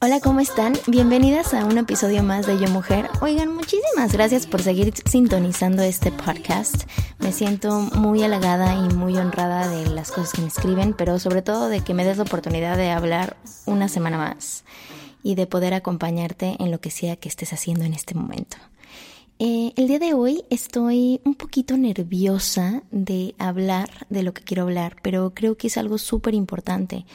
Hola, ¿cómo están? Bienvenidas a un episodio más de Yo Mujer. Oigan, muchísimas gracias por seguir sintonizando este podcast. Me siento muy halagada y muy honrada de las cosas que me escriben, pero sobre todo de que me des la oportunidad de hablar una semana más y de poder acompañarte en lo que sea que estés haciendo en este momento. El día de hoy estoy un poquito nerviosa de hablar de lo que quiero hablar, pero creo que es algo súper importante.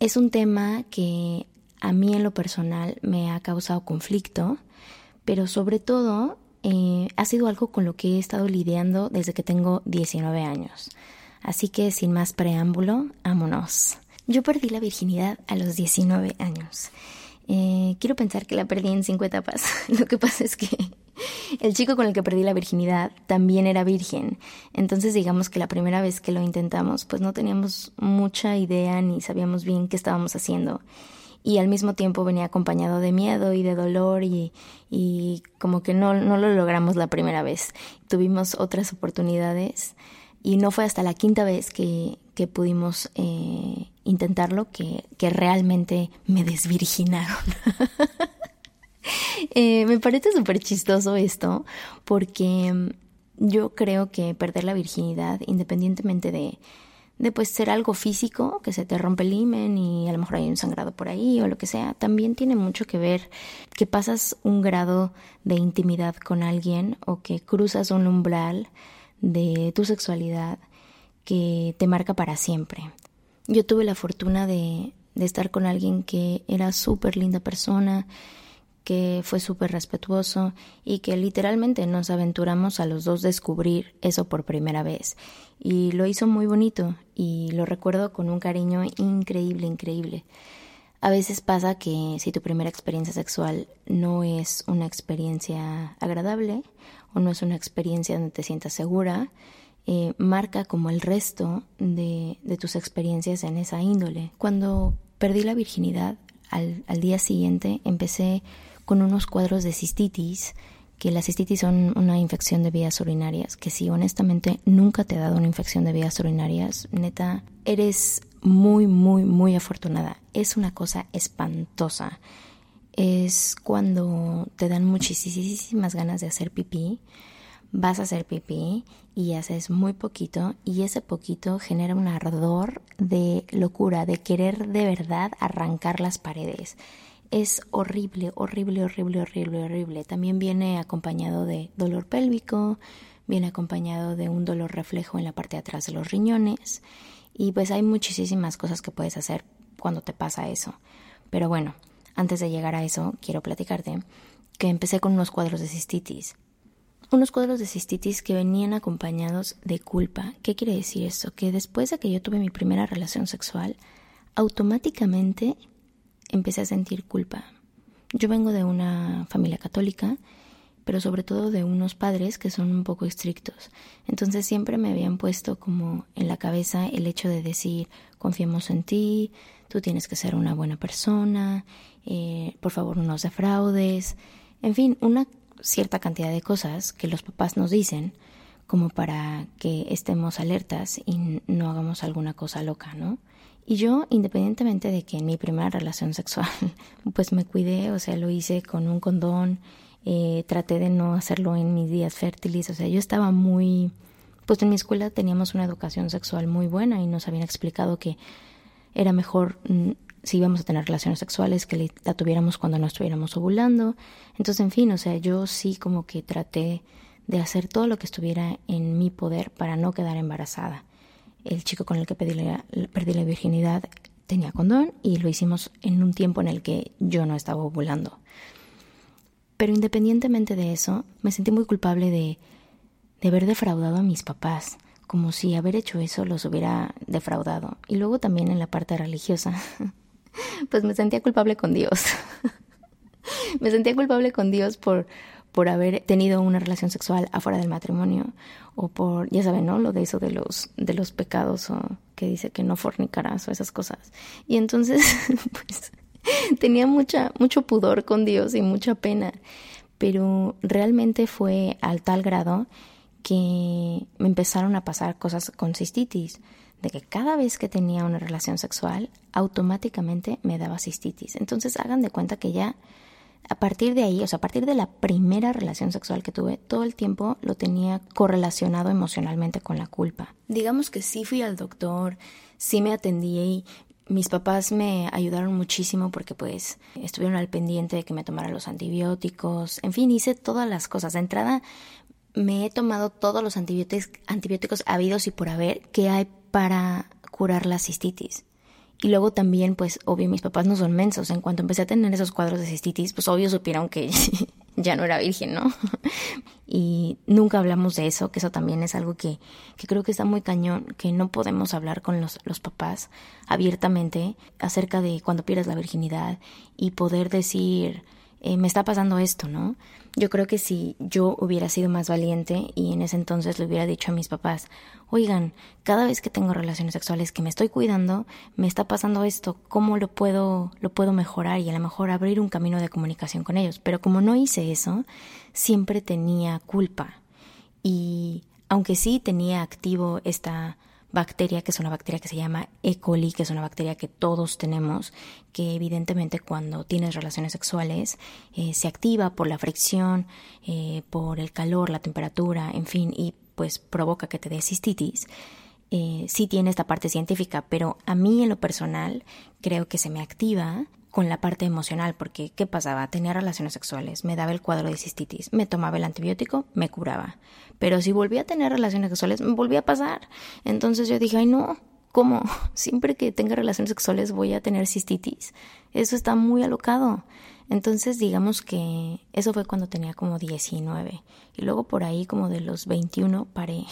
Es un tema que a mí en lo personal me ha causado conflicto, pero sobre todo ha sido algo con lo que he estado lidiando desde que tengo 19 años. Así que sin más preámbulo, vámonos. Yo perdí la virginidad a los 19 años. Quiero pensar que la perdí en 5 etapas. Lo que pasa es que el chico con el que perdí la virginidad también era virgen. Entonces digamos que la primera vez que lo intentamos, pues no teníamos mucha idea ni sabíamos bien qué estábamos haciendo. Y al mismo tiempo venía acompañado de miedo y de dolor y como que no lo logramos la primera vez. Tuvimos otras oportunidades y no fue hasta la quinta vez que pudimos intentarlo que realmente me desvirginaron. Me parece súper chistoso esto porque yo creo que perder la virginidad, independientemente de pues ser algo físico, que se te rompe el himen y a lo mejor hay un sangrado por ahí o lo que sea, también tiene mucho que ver que pasas un grado de intimidad con alguien o que cruzas un umbral de tu sexualidad que te marca para siempre. Yo tuve la fortuna de estar con alguien que era súper linda persona, que fue súper respetuoso y que literalmente nos aventuramos a los dos descubrir eso por primera vez. Y lo hizo muy bonito y lo recuerdo con un cariño increíble. A veces pasa que si tu primera experiencia sexual no es una experiencia agradable o no es una experiencia donde te sientas segura, marca como el resto de tus experiencias en esa índole. Cuando perdí la virginidad, al día siguiente empecé con unos cuadros de cistitis, que las cistitis son una infección de vías urinarias, que si honestamente nunca te he dado una infección de vías urinarias, neta, eres muy afortunada. Es una cosa espantosa. Es cuando te dan muchísimas ganas de hacer pipí, vas a hacer pipí y haces muy poquito y ese poquito genera un ardor de locura, de querer de verdad arrancar las paredes. Es horrible. También viene acompañado de dolor pélvico, viene acompañado de un dolor reflejo en la parte de atrás de los riñones. Y pues hay muchísimas cosas que puedes hacer cuando te pasa eso. Pero bueno, antes de llegar a eso, quiero platicarte que empecé con unos cuadros de cistitis. Unos cuadros de cistitis que venían acompañados de culpa. ¿Qué quiere decir esto? Que después de que yo tuve mi primera relación sexual, automáticamente empecé a sentir culpa. Yo vengo de una familia católica, pero sobre todo de unos padres que son un poco estrictos. Entonces siempre me habían puesto como en la cabeza el hecho de decir, confiemos en ti, tú tienes que ser una buena persona, por favor no nos defraudes. En fin, una cierta cantidad de cosas que los papás nos dicen como para que estemos alertas y no hagamos alguna cosa loca, ¿no? Y yo, independientemente de que en mi primera relación sexual, pues me cuidé, o sea, lo hice con un condón, traté de no hacerlo en mis días fértiles, o sea, yo estaba muy... Pues en mi escuela teníamos una educación sexual muy buena y nos habían explicado que era mejor si íbamos a tener relaciones sexuales que la tuviéramos cuando no estuviéramos ovulando. Entonces, en fin, o sea, yo sí como que traté de hacer todo lo que estuviera en mi poder para no quedar embarazada. El chico con el que perdí la virginidad tenía condón y lo hicimos en un tiempo en el que yo no estaba ovulando. Pero independientemente de eso, me sentí muy culpable de haber defraudado a mis papás, como si haber hecho eso los hubiera defraudado. Y luego también en la parte religiosa, pues me sentía culpable con Dios. Me sentía culpable con Dios por haber tenido una relación sexual afuera del matrimonio o por, ya saben, ¿no? Lo de eso de los pecados o que dice que no fornicarás o esas cosas. Y entonces, pues, Tenía mucho pudor con Dios y mucha pena, pero realmente fue al tal grado que me empezaron a pasar cosas con cistitis, de que cada vez que tenía una relación sexual, automáticamente me daba cistitis. Entonces, hagan de cuenta que ya a partir de ahí, o sea, a partir de la primera relación sexual que tuve, todo el tiempo lo tenía correlacionado emocionalmente con la culpa. Digamos que sí fui al doctor, sí me atendí y mis papás me ayudaron muchísimo porque pues estuvieron al pendiente de que me tomara los antibióticos. En fin, hice todas las cosas. De entrada, me he tomado todos los antibióticos habidos y por haber que hay para curar la cistitis. Y luego también, pues, obvio, mis papás no son mensos. En cuanto empecé a tener esos cuadros de cistitis, pues, obvio, supieron que ya no era virgen, ¿no? Y nunca hablamos de eso, que eso también es algo que creo que está muy cañón, que no podemos hablar con los papás abiertamente acerca de cuando pierdes la virginidad y poder decir, me está pasando esto, ¿no? Yo creo que si yo hubiera sido más valiente y en ese entonces le hubiera dicho a mis papás, oigan, cada vez que tengo relaciones sexuales que me estoy cuidando, me está pasando esto, ¿cómo lo puedo mejorar? Y a lo mejor abrir un camino de comunicación con ellos. Pero como no hice eso, siempre tenía culpa. Y aunque sí tenía activo esta bacteria, que es una bacteria que se llama E. coli, que es una bacteria que todos tenemos, que evidentemente cuando tienes relaciones sexuales se activa por la fricción, por el calor, la temperatura, en fin, y pues provoca que te dé cistitis. Sí tiene esta parte científica, pero a mí en lo personal creo que se me activa con la parte emocional, porque ¿qué pasaba? Tenía relaciones sexuales, me daba el cuadro de cistitis, me tomaba el antibiótico, me curaba. Pero si volvía a tener relaciones sexuales, me volvía a pasar. Entonces yo dije, ay no, ¿cómo? Siempre que tenga relaciones sexuales voy a tener cistitis. Eso está muy alocado. Entonces digamos que eso fue cuando tenía como 19. Y luego por ahí como de los 21 paré.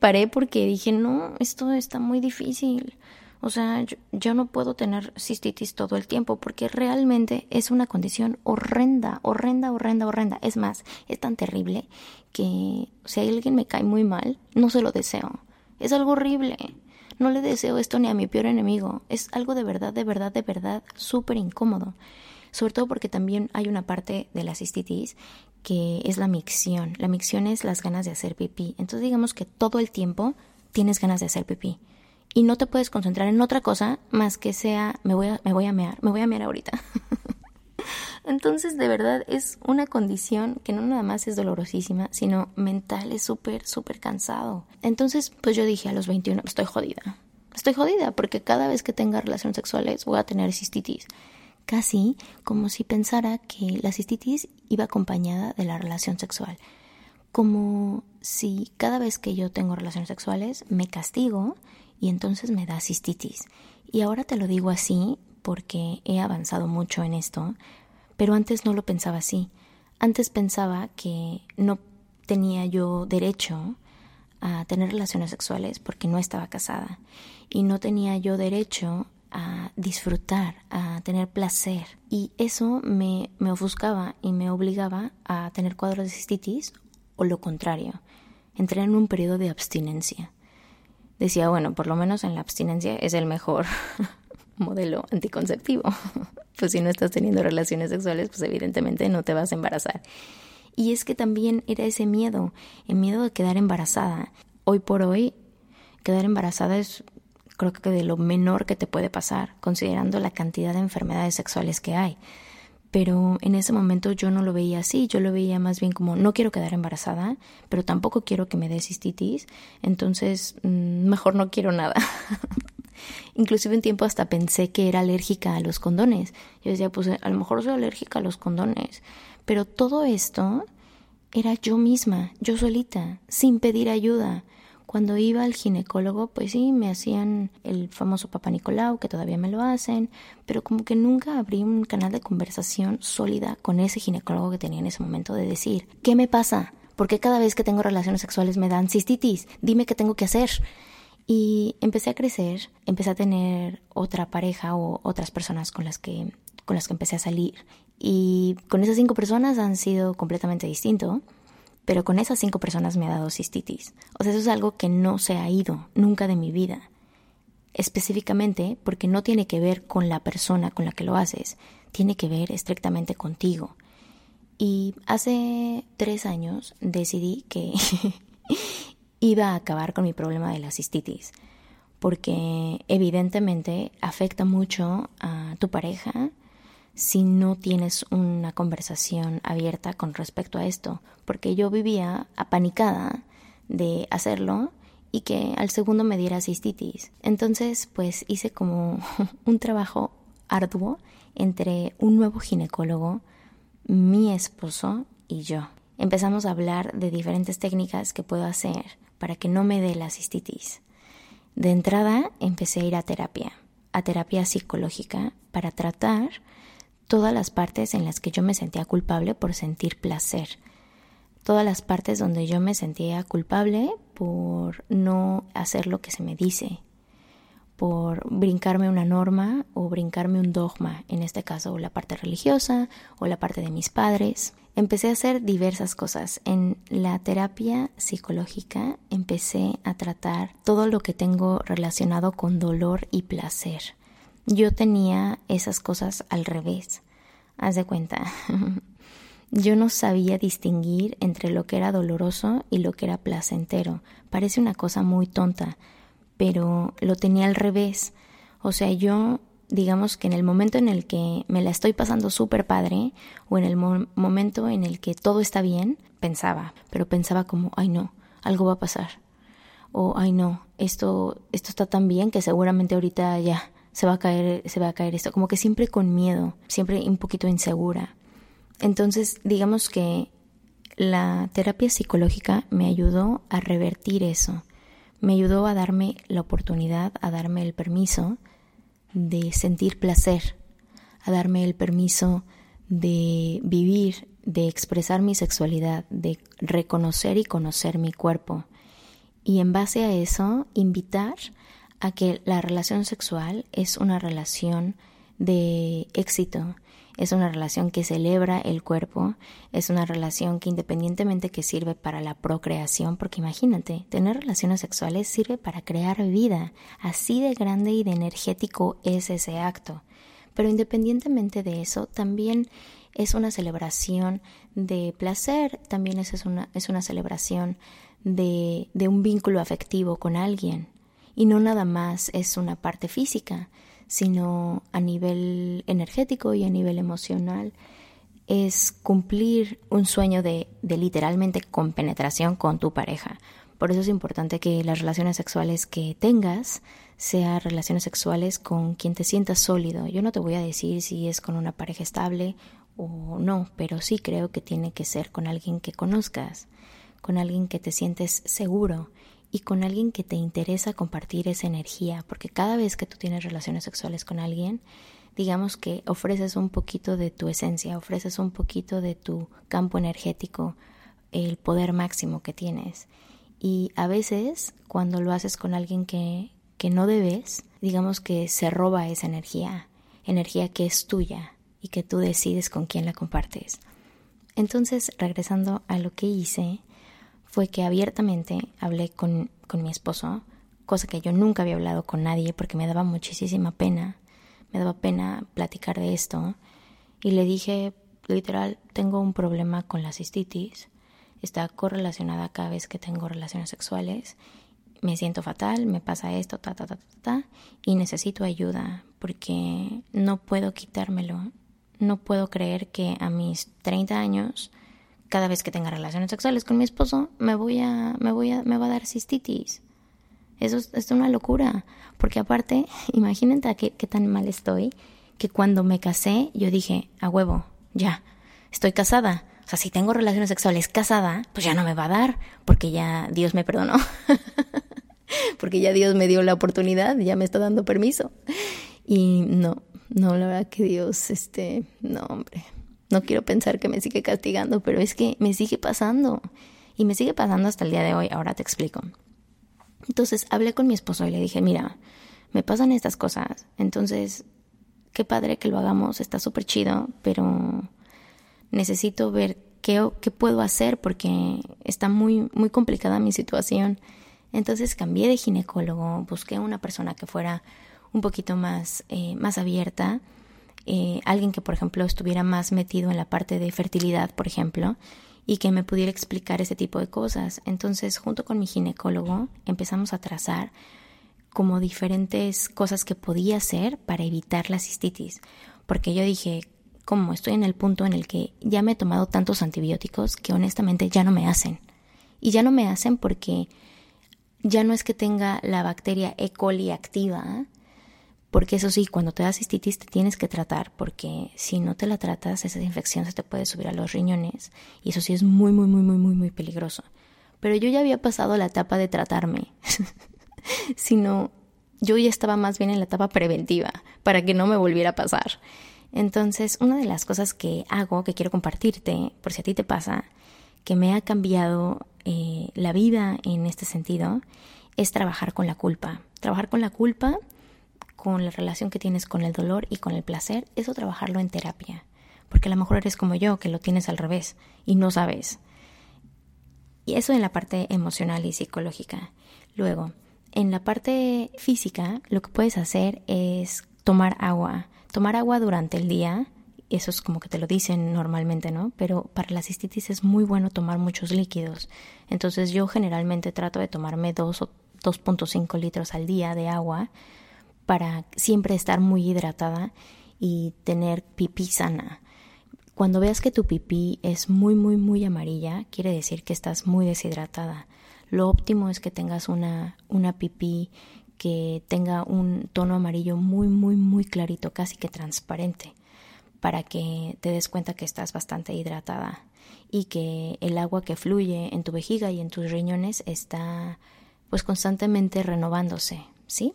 Paré porque dije, no, esto está muy difícil. O sea, yo no puedo tener cistitis todo el tiempo porque realmente es una condición horrenda. Es más, es tan terrible que si alguien me cae muy mal, no se lo deseo. Es algo horrible. No le deseo esto ni a mi peor enemigo. Es algo de verdad, súper incómodo. Sobre todo porque también hay una parte de la cistitis que es la micción. La micción es las ganas de hacer pipí. Entonces digamos que todo el tiempo tienes ganas de hacer pipí. Y no te puedes concentrar en otra cosa más que sea, me voy a mear ahorita. Entonces, de verdad, es una condición que no nada más es dolorosísima, sino mental, es súper cansado. Entonces, pues yo dije a los 21, estoy jodida, porque cada vez que tenga relaciones sexuales voy a tener cistitis. Casi como si pensara que la cistitis iba acompañada de la relación sexual. Como si cada vez que yo tengo relaciones sexuales me castigo y entonces me da cistitis. Y ahora te lo digo así porque he avanzado mucho en esto, pero antes no lo pensaba así. Antes pensaba que no tenía yo derecho a tener relaciones sexuales porque no estaba casada. Y no tenía yo derecho a disfrutar, a tener placer. Y eso me ofuscaba y me obligaba a tener cuadros de cistitis o lo contrario. Entré en un periodo de abstinencia. Decía, bueno, por lo menos en la abstinencia es el mejor modelo anticonceptivo. Pues si no estás teniendo relaciones sexuales, pues evidentemente no te vas a embarazar. Y es que también era ese miedo, el miedo de quedar embarazada. Hoy por hoy, quedar embarazada es creo que de lo menor que te puede pasar, considerando la cantidad de enfermedades sexuales que hay. Pero en ese momento yo no lo veía así, yo lo veía más bien como no quiero quedar embarazada, pero tampoco quiero que me dé cistitis, entonces mejor no quiero nada. Inclusive un tiempo hasta pensé que era alérgica a los condones. Yo decía, pues a lo mejor soy alérgica a los condones, pero todo esto era yo misma, yo solita, sin pedir ayuda. Cuando iba al ginecólogo, pues sí, me hacían el famoso Papá Nicolau, que todavía me lo hacen, pero como que nunca abrí un canal de conversación sólida con ese ginecólogo que tenía en ese momento de decir, ¿qué me pasa? ¿Por qué cada vez que tengo relaciones sexuales me dan cistitis? Dime qué tengo que hacer. Y empecé a crecer, empecé a tener otra pareja o otras personas con las que empecé a salir. Y con esas 5 personas han sido completamente distinto. Pero con esas 5 personas me ha dado cistitis. O sea, eso es algo que no se ha ido nunca de mi vida. específicamente porque no tiene que ver con la persona con la que lo haces, tiene que ver estrictamente contigo. Y hace 3 años decidí que iba a acabar con mi problema de la cistitis, porque evidentemente afecta mucho a tu pareja si no tienes una conversación abierta con respecto a esto, porque yo vivía apanicada de hacerlo y que al segundo me diera cistitis. Entonces, pues hice como un trabajo arduo entre un nuevo ginecólogo, mi esposo y yo. Empezamos a hablar de diferentes técnicas que puedo hacer para que no me dé la cistitis. De entrada empecé a ir a terapia psicológica, para tratar todas las partes en las que yo me sentía culpable por sentir placer. Todas las partes donde yo me sentía culpable por no hacer lo que se me dice, por brincarme una norma o brincarme un dogma, en este caso la parte religiosa o la parte de mis padres. Empecé a hacer diversas cosas. En la terapia psicológica empecé a tratar todo lo que tengo relacionado con dolor y placer. Yo tenía esas cosas al revés. Haz de cuenta. Yo no sabía distinguir entre lo que era doloroso y lo que era placentero. Parece una cosa muy tonta, pero lo tenía al revés. O sea, yo, digamos que en el momento en el que me la estoy pasando súper padre, o en el momento en el que todo está bien, pensaba. Pero pensaba como, ay no, algo va a pasar. O, ay no, esto está tan bien que seguramente ahorita ya se va a caer esto. Como que siempre con miedo, siempre un poquito insegura. Entonces, digamos que la terapia psicológica me ayudó a revertir eso. Me ayudó a darme la oportunidad, a darme el permiso de sentir placer, a darme el permiso de vivir, de expresar mi sexualidad, de reconocer y conocer mi cuerpo. Y en base a eso, invitar a que la relación sexual es una relación de éxito. Es una relación que celebra el cuerpo, es una relación que independientemente que sirve para la procreación, porque imagínate, tener relaciones sexuales sirve para crear vida, así de grande y de energético es ese acto. Pero independientemente de eso, también es una celebración de placer, también es una celebración de un vínculo afectivo con alguien. Y no nada más es una parte física, sino a nivel energético y a nivel emocional. Es cumplir un sueño de literalmente compenetración con tu pareja. Por eso es importante que las relaciones sexuales que tengas sean relaciones sexuales con quien te sientas sólido. Yo no te voy a decir si es con una pareja estable o no, pero sí creo que tiene que ser con alguien que conozcas, con alguien que te sientes seguro y con alguien que te interesa compartir esa energía, porque cada vez que tú tienes relaciones sexuales con alguien, digamos que ofreces un poquito de tu esencia, ofreces un poquito de tu campo energético, el poder máximo que tienes. Y a veces, cuando lo haces con alguien que no debes, digamos que se roba esa energía que es tuya y que tú decides con quién la compartes. Entonces, regresando a lo que hice, fue que abiertamente hablé con mi esposo, cosa que yo nunca había hablado con nadie porque me daba muchísima pena. Me daba pena platicar de esto. Y le dije, literal, tengo un problema con la cistitis. Está correlacionada cada vez que tengo relaciones sexuales. Me siento fatal, me pasa esto, y necesito ayuda porque no puedo quitármelo. No puedo creer que a mis 30 años... cada vez que tenga relaciones sexuales con mi esposo, me va a dar cistitis. Eso es una locura. Porque aparte, imagínate qué tan mal estoy, que cuando me casé, yo dije, a huevo, ya, estoy casada. O sea, si tengo relaciones sexuales casada, pues ya no me va a dar, porque ya Dios me perdonó. Porque ya Dios me dio la oportunidad, ya me está dando permiso. Y no, la verdad que Dios, no, hombre. No quiero pensar que me sigue castigando, pero es que me sigue pasando. Y me sigue pasando hasta el día de hoy, ahora te explico. Entonces hablé con mi esposo y le dije, mira, me pasan estas cosas. Entonces, qué padre que lo hagamos, está súper chido, pero necesito ver qué puedo hacer porque está muy, muy complicada mi situación. Entonces cambié de ginecólogo, busqué una persona que fuera un poquito más abierta, alguien que, por ejemplo, estuviera más metido en la parte de fertilidad, por ejemplo, y que me pudiera explicar ese tipo de cosas. Entonces, junto con mi ginecólogo, empezamos a trazar como diferentes cosas que podía hacer para evitar la cistitis. Porque yo dije, ¿cómo? Estoy en el punto en el que ya me he tomado tantos antibióticos que honestamente ya no me hacen. Y ya no me hacen porque ya no es que tenga la bacteria E. coli activa, ¿eh? Porque eso sí, cuando te da cistitis te tienes que tratar, porque si no te la tratas, esa infección se te puede subir a los riñones, y eso sí es muy, muy, muy, muy, muy, muy peligroso. Pero yo ya había pasado la etapa de tratarme, sino yo ya estaba más bien en la etapa preventiva, para que no me volviera a pasar. Entonces, una de las cosas que hago, que quiero compartirte, por si a ti te pasa, que me ha cambiado la vida en este sentido, es trabajar con la culpa. Trabajar con la culpa, con la relación que tienes con el dolor y con el placer, eso trabajarlo en terapia. Porque a lo mejor eres como yo, que lo tienes al revés y no sabes. Y eso en la parte emocional y psicológica. Luego, en la parte física, lo que puedes hacer es tomar agua. Tomar agua durante el día, eso es como que te lo dicen normalmente, ¿no? Pero para la cistitis es muy bueno tomar muchos líquidos. Entonces yo generalmente trato de tomarme 2 o 2.5 litros al día de agua, para siempre estar muy hidratada y tener pipí sana. Cuando veas que tu pipí es muy, muy, muy amarilla, quiere decir que estás muy deshidratada. Lo óptimo es que tengas una pipí que tenga un tono amarillo muy, muy, muy clarito, casi que transparente, para que te des cuenta que estás bastante hidratada y que el agua que fluye en tu vejiga y en tus riñones está pues constantemente renovándose, ¿sí?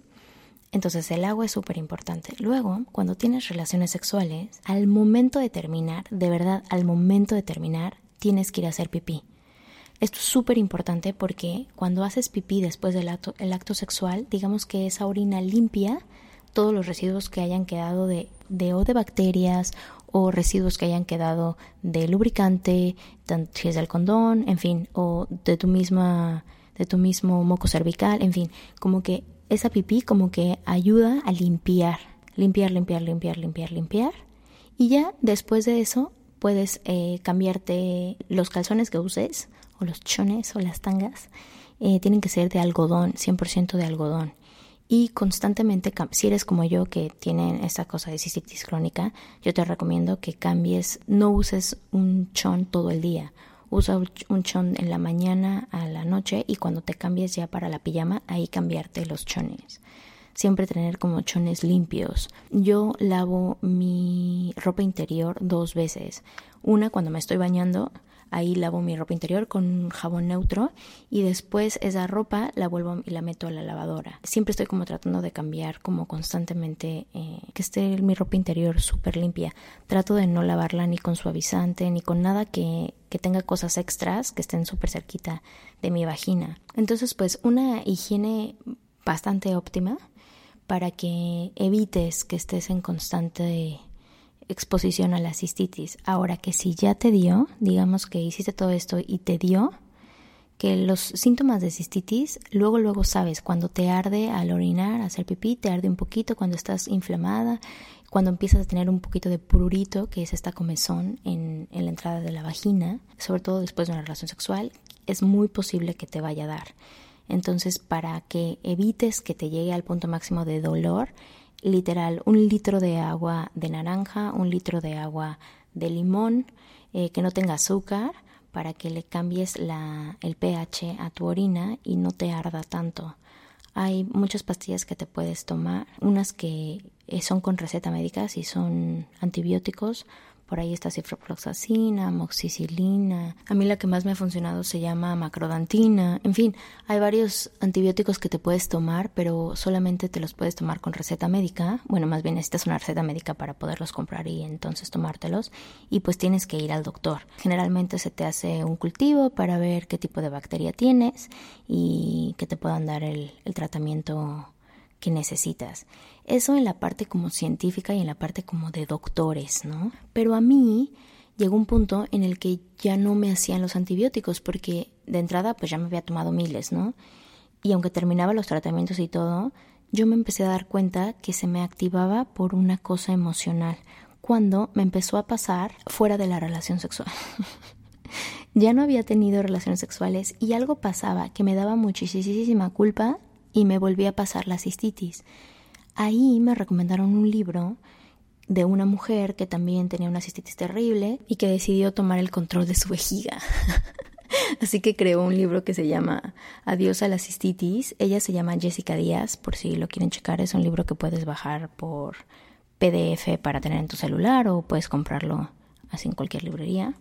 Entonces el agua es súper importante. Luego, cuando tienes relaciones sexuales, al momento de terminar, de verdad, al momento de terminar, tienes que ir a hacer pipí. Esto es súper importante porque cuando haces pipí después del acto sexual, digamos que esa orina limpia todos los residuos que hayan quedado de bacterias o residuos que hayan quedado de lubricante, si es del condón, en fin, o de tu mismo moco cervical, en fin, como que esa pipí como que ayuda a limpiar. Y ya después de eso puedes cambiarte los calzones que uses, o los chones o las tangas. Tienen que ser de algodón, 100% de algodón. Y constantemente, si eres como yo que tienen esta cosa de cistitis crónica, yo te recomiendo que cambies, no uses un chon todo el día. Usa un chon en la mañana, a la noche, y cuando te cambies ya para la pijama, ahí cambiarte los chones. Siempre tener como chones limpios. Yo lavo mi ropa interior 2 veces. Una cuando me estoy bañando, ahí lavo mi ropa interior con jabón neutro y después esa ropa la vuelvo y la meto a la lavadora. Siempre estoy como tratando de cambiar como constantemente que esté mi ropa interior súper limpia. Trato de no lavarla ni con suavizante ni con nada que tenga cosas extras que estén súper cerquita de mi vagina. Entonces, pues, una higiene bastante óptima para que evites que estés en constante exposición a la cistitis. Ahora, que si ya te dio, digamos que hiciste todo esto y te dio, que los síntomas de cistitis luego sabes, cuando te arde al orinar, hacer pipí, te arde un poquito, cuando estás inflamada, cuando empiezas a tener un poquito de prurito, que es esta comezón en la entrada de la vagina, sobre todo después de una relación sexual, es muy posible que te vaya a dar. Entonces, para que evites que te llegue al punto máximo de dolor, literal, 1 litro de agua de naranja, 1 litro de agua de limón, que no tenga azúcar, para que le cambies el pH a tu orina y no te arda tanto. Hay muchas pastillas que te puedes tomar, unas que son con receta médica, si son antibióticos, por ahí está ciprofloxacina, amoxicilina. A mí la que más me ha funcionado se llama macrodantina. En fin, hay varios antibióticos que te puedes tomar, pero solamente te los puedes tomar con receta médica. Bueno, más bien necesitas una receta médica para poderlos comprar y entonces tomártelos. Y pues tienes que ir al doctor. Generalmente se te hace un cultivo para ver qué tipo de bacteria tienes y que te puedan dar el tratamiento que necesitas. Eso en la parte como científica y en la parte como de doctores, ¿no? Pero a mí llegó un punto en el que ya no me hacían los antibióticos porque de entrada pues ya me había tomado miles, ¿no? y aunque terminaba los tratamientos y todo, yo me empecé a dar cuenta que se me activaba por una cosa emocional cuando me empezó a pasar fuera de la relación sexual. Ya no había tenido relaciones sexuales y algo pasaba que me daba muchísima culpa y me volvía a pasar la cistitis. Ahí me recomendaron un libro de una mujer que también tenía una cistitis terrible y que decidió tomar el control de su vejiga. Así que creó un libro que se llama Adiós a la cistitis. Ella se llama Jessica Díaz, por si lo quieren checar. Es un libro que puedes bajar por PDF para tener en tu celular o puedes comprarlo así en cualquier librería.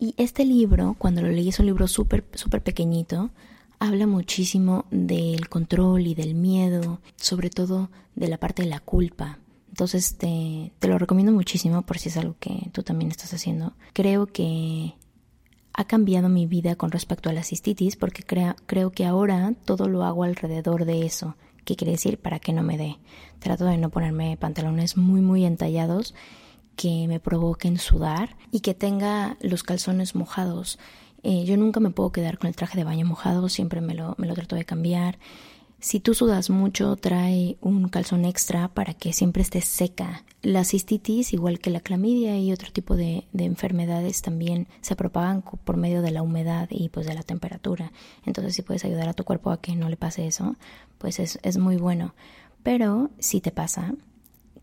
Y este libro, cuando lo leí, es un libro súper pequeñito. Habla muchísimo del control y del miedo, sobre todo de la parte de la culpa. Entonces te lo recomiendo muchísimo por si es algo que tú también estás haciendo. Creo que ha cambiado mi vida con respecto a la cistitis porque creo que ahora todo lo hago alrededor de eso. ¿Qué quiere decir? Para que no me dé. Trato de no ponerme pantalones muy entallados que me provoquen sudar y que tenga los calzones mojados. Yo nunca me puedo quedar con el traje de baño mojado, siempre me lo trato de cambiar. Si tú sudas mucho, trae un calzón extra para que siempre estés seca. La cistitis, igual que la clamidia y otro tipo de enfermedades, también se propagan por medio de la humedad y pues de la temperatura. Entonces, si puedes ayudar a tu cuerpo a que no le pase eso, pues es muy bueno. Pero si te pasa,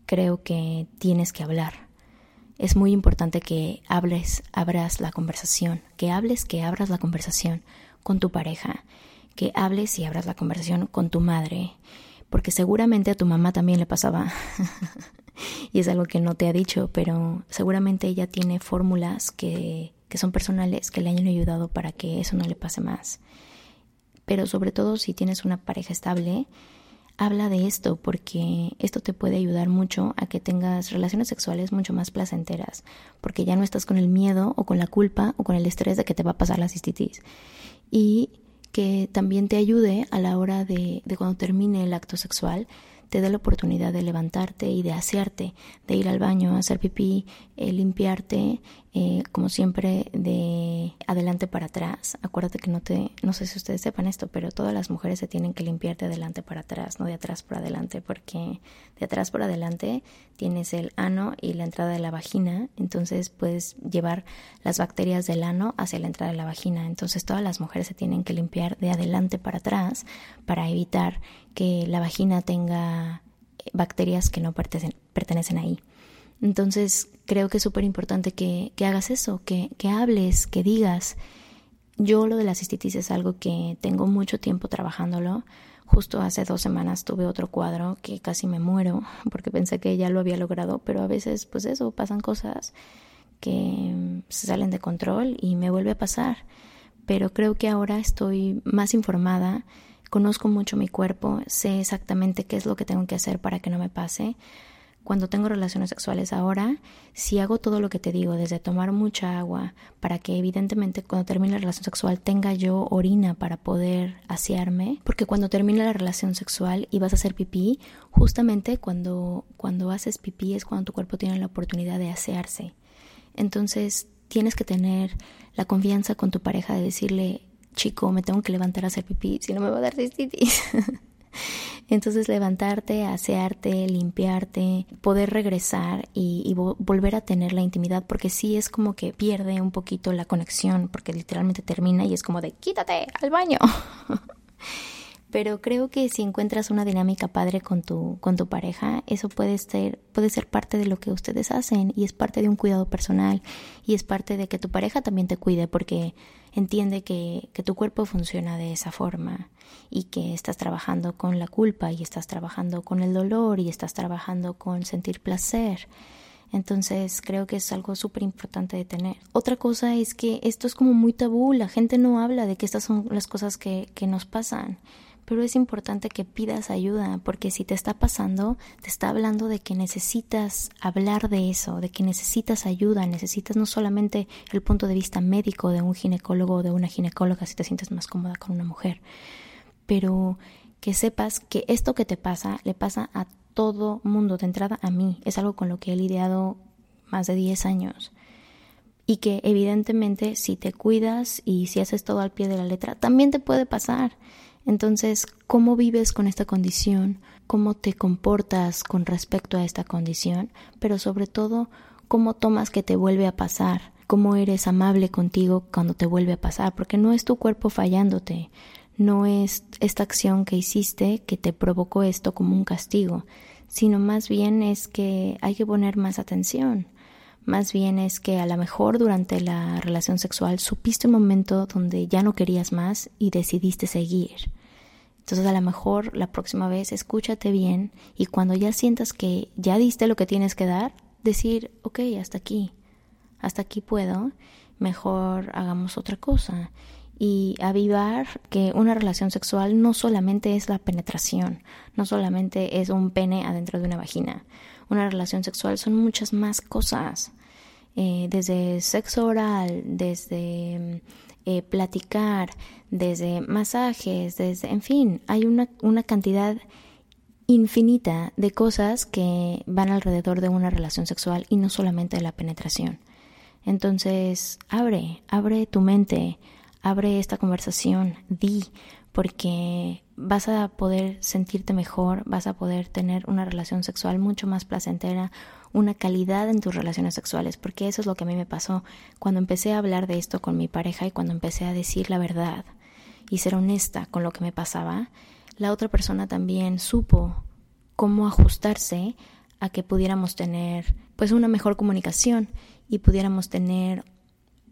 creo que tienes que hablar. Es muy importante que abras la conversación, que abras la conversación con tu pareja, que hables y abras la conversación con tu madre, porque seguramente a tu mamá también le pasaba y es algo que no te ha dicho, pero seguramente ella tiene fórmulas que son personales, que le hayan ayudado para que eso no le pase más. Pero sobre todo si tienes una pareja estable, habla de esto, porque esto te puede ayudar mucho a que tengas relaciones sexuales mucho más placenteras, porque ya no estás con el miedo o con la culpa o con el estrés de que te va a pasar la cistitis. Y que también te ayude a la hora de cuando termine el acto sexual, te dé la oportunidad de levantarte y de asearte, de ir al baño, hacer pipí, limpiarte, como siempre, de adelante para atrás. Acuérdate que no sé si ustedes sepan esto, pero todas las mujeres se tienen que limpiar de adelante para atrás, no de atrás para adelante, porque de atrás para adelante tienes el ano y la entrada de la vagina, entonces puedes llevar las bacterias del ano hacia la entrada de la vagina. Entonces todas las mujeres se tienen que limpiar de adelante para atrás para evitar que la vagina tenga bacterias que no pertenecen ahí. Entonces creo que es súper importante que hagas eso, que hables, que digas. Yo lo de la cistitis es algo que tengo mucho tiempo trabajándolo. Justo hace 2 semanas tuve otro cuadro que casi me muero porque pensé que ya lo había logrado, pero a veces pues eso, pasan cosas que se salen de control y me vuelve a pasar. Pero creo que ahora estoy más informada. Conozco mucho mi cuerpo, sé exactamente qué es lo que tengo que hacer para que no me pase. Cuando tengo relaciones sexuales ahora, si hago todo lo que te digo, desde tomar mucha agua, para que evidentemente cuando termine la relación sexual tenga yo orina para poder asearme, porque cuando termine la relación sexual y vas a hacer pipí, justamente cuando haces pipí es cuando tu cuerpo tiene la oportunidad de asearse. Entonces tienes que tener la confianza con tu pareja de decirle: chico, me tengo que levantar a hacer pipí, si no me va a dar cistitis. Entonces levantarte, asearte, limpiarte, poder regresar y volver a tener la intimidad, porque sí es como que pierde un poquito la conexión, porque literalmente termina y es como de quítate al baño. Pero creo que si encuentras una dinámica padre con tu pareja, eso puede ser parte de lo que ustedes hacen y es parte de un cuidado personal y es parte de que tu pareja también te cuide porque entiende que tu cuerpo funciona de esa forma y que estás trabajando con la culpa y estás trabajando con el dolor y estás trabajando con sentir placer. Entonces creo que es algo súper importante de tener. Otra cosa es que esto es como muy tabú, la gente no habla de que estas son las cosas que nos pasan, pero es importante que pidas ayuda, porque si te está pasando, te está hablando de que necesitas hablar de eso, de que necesitas ayuda, necesitas no solamente el punto de vista médico de un ginecólogo o de una ginecóloga si te sientes más cómoda con una mujer, pero que sepas que esto que te pasa le pasa a todo mundo, de entrada a mí. Es algo con lo que he lidiado más de 10 años. Y que evidentemente si te cuidas y si haces todo al pie de la letra, también te puede pasar. Entonces, ¿cómo vives con esta condición? ¿Cómo te comportas con respecto a esta condición? Pero sobre todo, ¿cómo tomas que te vuelve a pasar? ¿Cómo eres amable contigo cuando te vuelve a pasar? Porque no es tu cuerpo fallándote, no es esta acción que hiciste que te provocó esto como un castigo, sino más bien es que hay que poner más atención. Más bien es que a lo mejor durante la relación sexual supiste un momento donde ya no querías más y decidiste seguir. Entonces a lo mejor la próxima vez escúchate bien y cuando ya sientas que ya diste lo que tienes que dar, decir, ok, hasta aquí puedo, mejor hagamos otra cosa. Y avivar que una relación sexual no solamente es la penetración, no solamente es un pene adentro de una vagina. Una relación sexual son muchas más cosas. Desde sexo oral, desde platicar, desde masajes, desde, en fin, hay una cantidad infinita de cosas que van alrededor de una relación sexual y no solamente de la penetración. Entonces, abre tu mente, abre esta conversación, di, porque vas a poder sentirte mejor, vas a poder tener una relación sexual mucho más placentera, una calidad en tus relaciones sexuales, porque eso es lo que a mí me pasó cuando empecé a hablar de esto con mi pareja y cuando empecé a decir la verdad y ser honesta con lo que me pasaba, la otra persona también supo cómo ajustarse a que pudiéramos tener pues una mejor comunicación y pudiéramos tener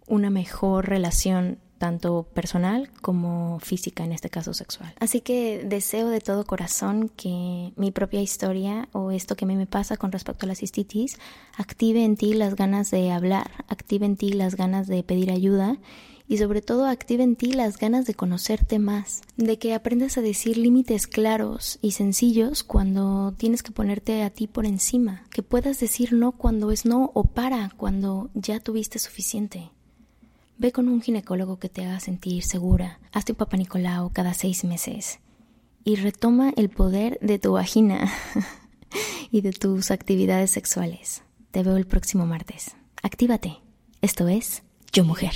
una mejor relación tanto personal como física, en este caso sexual. Así que deseo de todo corazón que mi propia historia o esto que a mí me pasa con respecto a la cistitis active en ti las ganas de hablar, active en ti las ganas de pedir ayuda y sobre todo active en ti las ganas de conocerte más, de que aprendas a decir límites claros y sencillos cuando tienes que ponerte a ti por encima, que puedas decir no cuando es no o para cuando ya tuviste suficiente. Ve con un ginecólogo que te haga sentir segura. Hazte un papanicolao cada 6 meses. Y retoma el poder de tu vagina y de tus actividades sexuales. Te veo el próximo martes. Actívate. Esto es Yo Mujer.